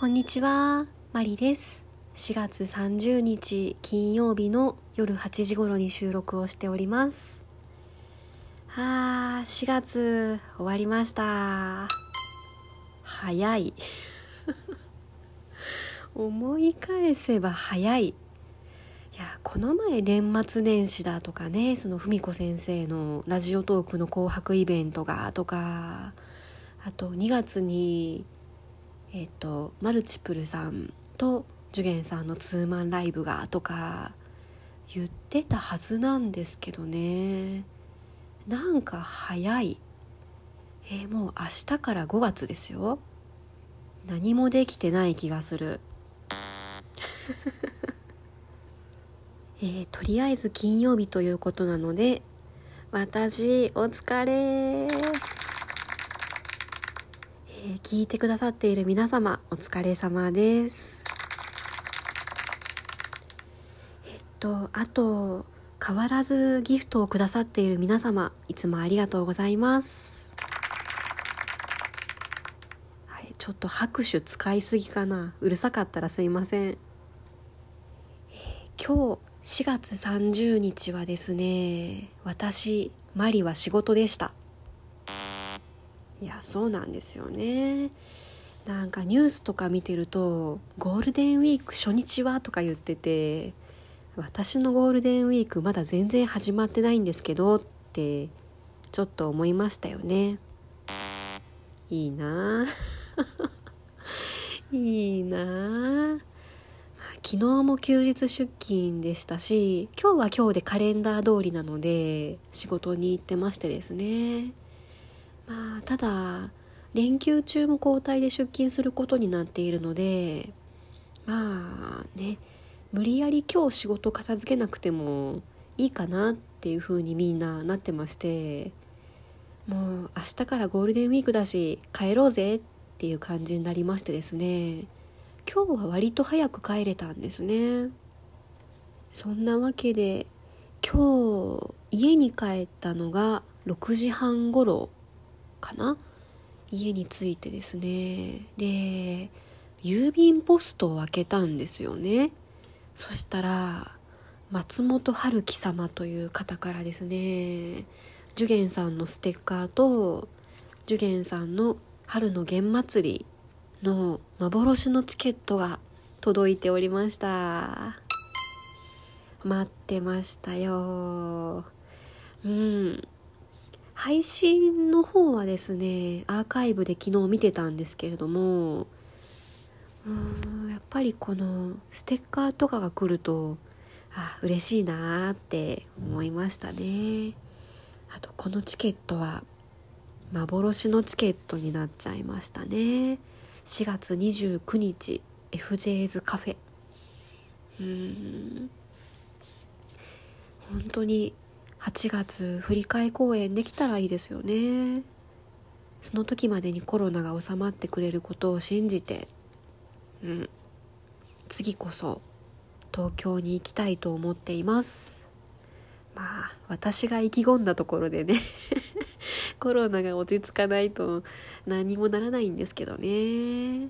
こんにちは、マリです。4月30日金曜日の夜8時頃に収録をしております。4月終わりました。早い。思い返せば早い。この前年末年始だとかね、その文子先生のラジオトークの紅白イベントがとか、あと2月にマルチプルさんとジュゲンさんのツーマンライブがとか言ってたはずなんですけどね、なんか早い。もう明日から5月ですよ。何もできてない気がする。とりあえず金曜日ということなので、私お疲れ。聞いてくださっている皆様お疲れ様です。あと変わらずギフトをくださっている皆様、いつもありがとうございます。ちょっと拍手使いすぎかな。うるさかったらすいません。今日4月30日はですね、私、マリは仕事でした。いや、そうなんですよね。なんかニュースとか見てると、ゴールデンウィーク初日はとか言ってて、私のゴールデンウィークまだ全然始まってないんですけどって、ちょっと思いましたよね。いいなぁ。いいなぁ。昨日も休日出勤でしたし、今日は今日でカレンダー通りなので仕事に行ってましてですね、ただ連休中も交代で出勤することになっているので、無理やり今日仕事片付けなくてもいいかなっていう風にみんななってまして、もう明日からゴールデンウィークだし帰ろうぜっていう感じになりましてですね、今日は割と早く帰れたんですね。そんなわけで今日家に帰ったのが6時半頃かな。家に着いてですね、で郵便ポストを開けたんですよね。そしたら松本春樹様という方からですね、ジュゲンさんのステッカーとジュゲンさんの春の弦祭りの幻のチケットが届いておりました。待ってましたよ。配信の方はですね、アーカイブで昨日見てたんですけれども、やっぱりこのステッカーとかが来ると嬉しいなって思いましたね。あとこのチケットは幻のチケットになっちゃいましたね。4月29日 FJ's カフェ。本当に8月振り替え公演できたらいいですよね。その時までにコロナが収まってくれることを信じて、次こそ東京に行きたいと思っています。私が意気込んだところでねコロナが落ち着かないと何にもならないんですけどね。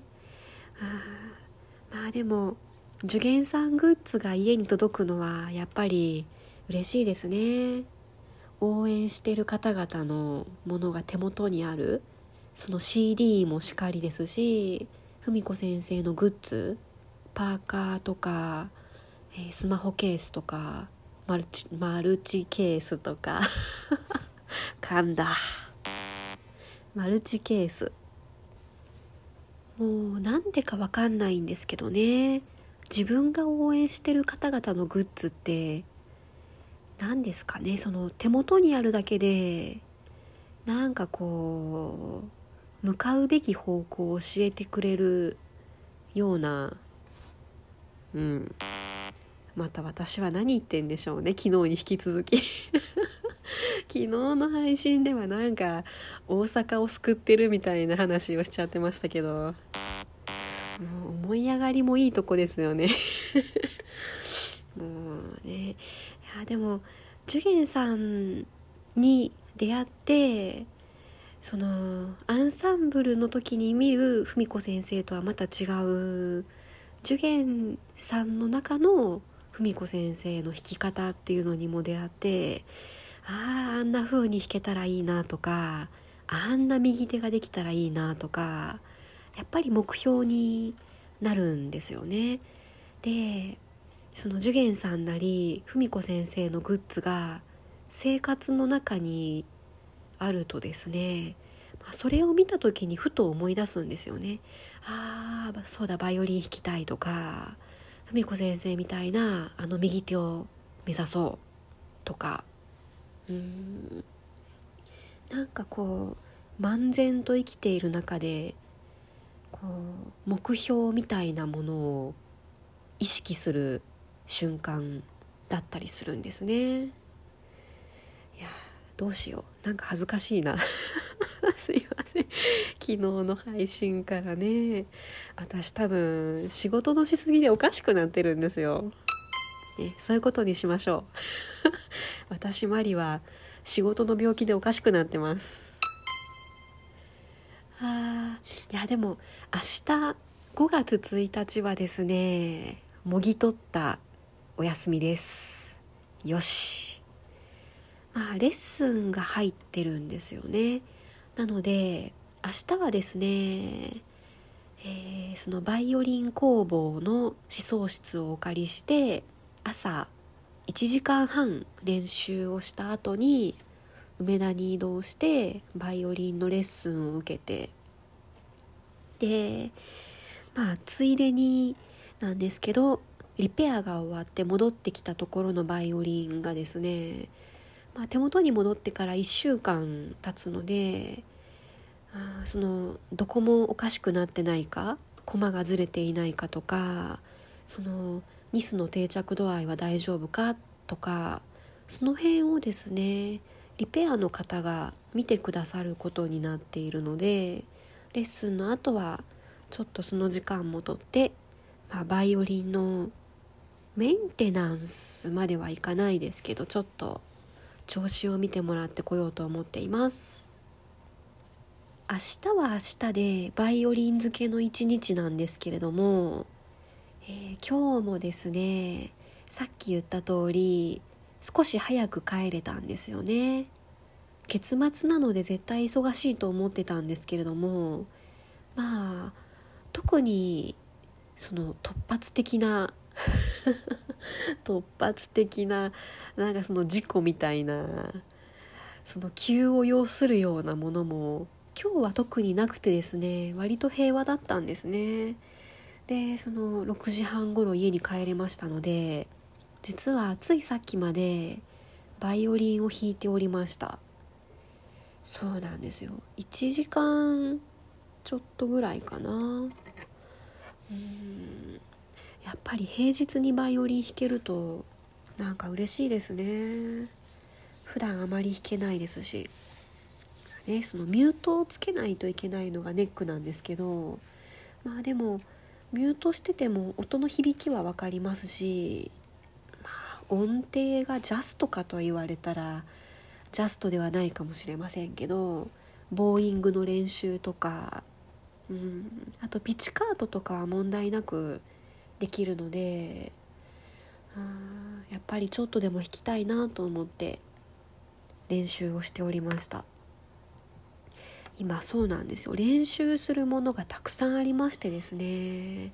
でもジュゲンさんグッズが家に届くのはやっぱり嬉しいですね。応援してる方々のものが手元にある、その CD もしかりですし、文子先生のグッズ、パーカーとか、スマホケースとかマルチケースとか噛んだ。マルチケース、もうなんでかわかんないんですけどね、自分が応援してる方々のグッズって何ですかね。その手元にあるだけでなんかこう向かうべき方向を教えてくれるような、また私は何言ってんでしょうね。昨日に引き続き昨日の配信ではなんか大阪を救ってるみたいな話をしちゃってましたけど、もう思い上がりもいいとこですよねもうね、いやでもジュゲンさんに出会って、そのアンサンブルの時に見る文子先生とはまた違う寿限さんの中の文子先生の弾き方っていうのにも出会って、あんな風に弾けたらいいなとか、あんな右手ができたらいいなとか、やっぱり目標になるんですよね。で、その寿限さんなり文子先生のグッズが生活の中にあるとですね、それを見た時にふと思い出すんですよね。ああ、そうだ、バイオリン弾きたいとか、文子先生みたいなあの右手を目指そうとか、なんかこう漫然と生きている中でこう目標みたいなものを意識する瞬間だったりするんですね。いや、どうしよう、なんか恥ずかしいなすいません、昨日の配信からね、私多分仕事のしすぎでおかしくなってるんですよ、ね、そういうことにしましょう私マリは仕事の病気でおかしくなってます。いや、でも明日5月1日はですね、もぎ取ったお休みです。よし、レッスンが入ってるんですよね。なので明日はですね、そのバイオリン工房の思想室をお借りして、朝1時間半練習をした後に梅田に移動してバイオリンのレッスンを受けて、で、ついでになんですけど、リペアが終わって戻ってきたところのバイオリンがですね、手元に戻ってから1週間経つので、そのどこもおかしくなってないか、コマがずれていないかとか、そのニスの定着度合いは大丈夫かとか、その辺をですね、リペアの方が見てくださることになっているので、レッスンの後はちょっとその時間もとって、バイオリンのメンテナンスまではいかないですけど、ちょっと調子を見てもらってこようと思っています。明日は明日でバイオリン漬けの一日なんですけれども、今日もですね、さっき言った通り少し早く帰れたんですよね。月末なので絶対忙しいと思ってたんですけれども、特にその突発的ななんかその事故みたいな、その急を要するようなものも今日は特になくてですね、割と平和だったんですね。で、その6時半ごろ家に帰れましたので、実はついさっきまでバイオリンを弾いておりました。そうなんですよ、1時間ちょっとぐらいかな。やっぱり平日にバイオリン弾けるとなんか嬉しいですね。普段あまり弾けないですし、ね、そのミュートをつけないといけないのがネックなんですけど、でもミュートしてても音の響きは分かりますし、音程がジャストかと言われたらジャストではないかもしれませんけど、ボーイングの練習とか、あとピチカートとかは問題なくできるので、やっぱりちょっとでも弾きたいなと思って練習をしておりました。今そうなんですよ、練習するものがたくさんありましてですね、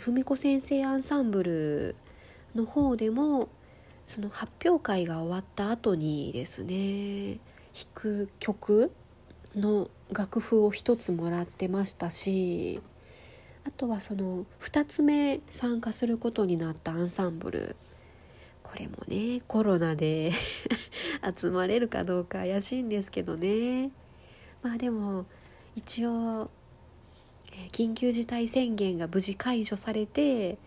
文子先生アンサンブルの方でもその発表会が終わった後にですね、弾く曲の楽譜を一つもらってましたし、あとはその2つ目参加することになったアンサンブル、これもねコロナで集まれるかどうか怪しいんですけどね、でも一応緊急事態宣言が無事解除されて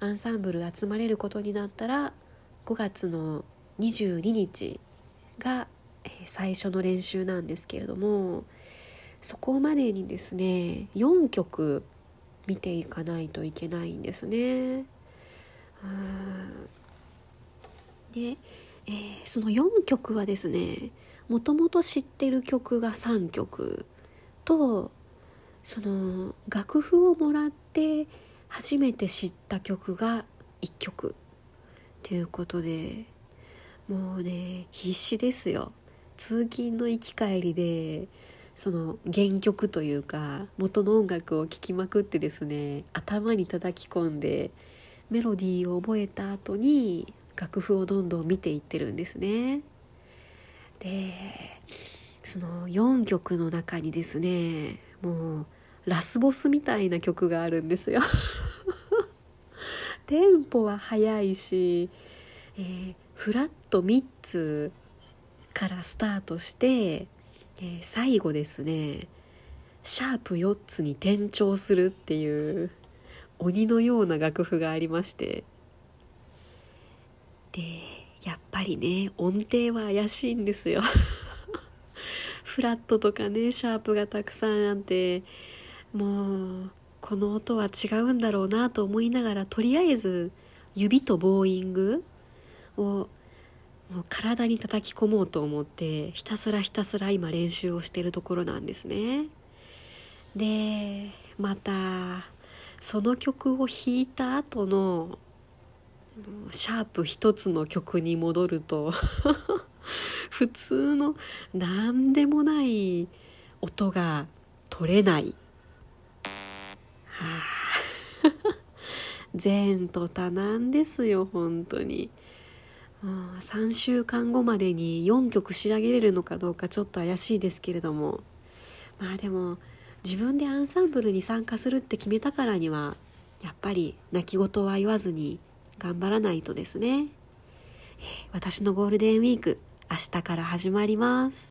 アンサンブル集まれることになったら、5月の22日が最初の練習なんですけれども、そこまでにですね4曲見ていかないといけないんですね。で、その4曲はですね、もともと知ってる曲が3曲と、その楽譜をもらって初めて知った曲が1曲ということで、もうね必死ですよ。通勤の行き帰りでその原曲というか元の音楽を聴きまくってですね、頭に叩き込んでメロディーを覚えた後に楽譜をどんどん見ていってるんですね。で、その4曲の中にですね、もうラスボスみたいな曲があるんですよテンポは速いし、フラット3つからスタートして、最後ですねシャープ4つに転調するっていう鬼のような楽譜がありまして、でやっぱりね音程は怪しいんですよフラットとかねシャープがたくさんあって、もうこの音は違うんだろうなと思いながら、とりあえず指とボーイングをもう体に叩き込もうと思ってひたすら今練習をしているところなんですね。でまたその曲を弾いた後のシャープ一つの曲に戻ると普通の何でもない音が取れない、前途多難ですよ本当に。3週間後までに4曲仕上げれるのかどうかちょっと怪しいですけれども、まあでも自分でアンサンブルに参加するって決めたからにはやっぱり泣き言は言わずに頑張らないとですね。私のゴールデンウィーク、明日から始まります。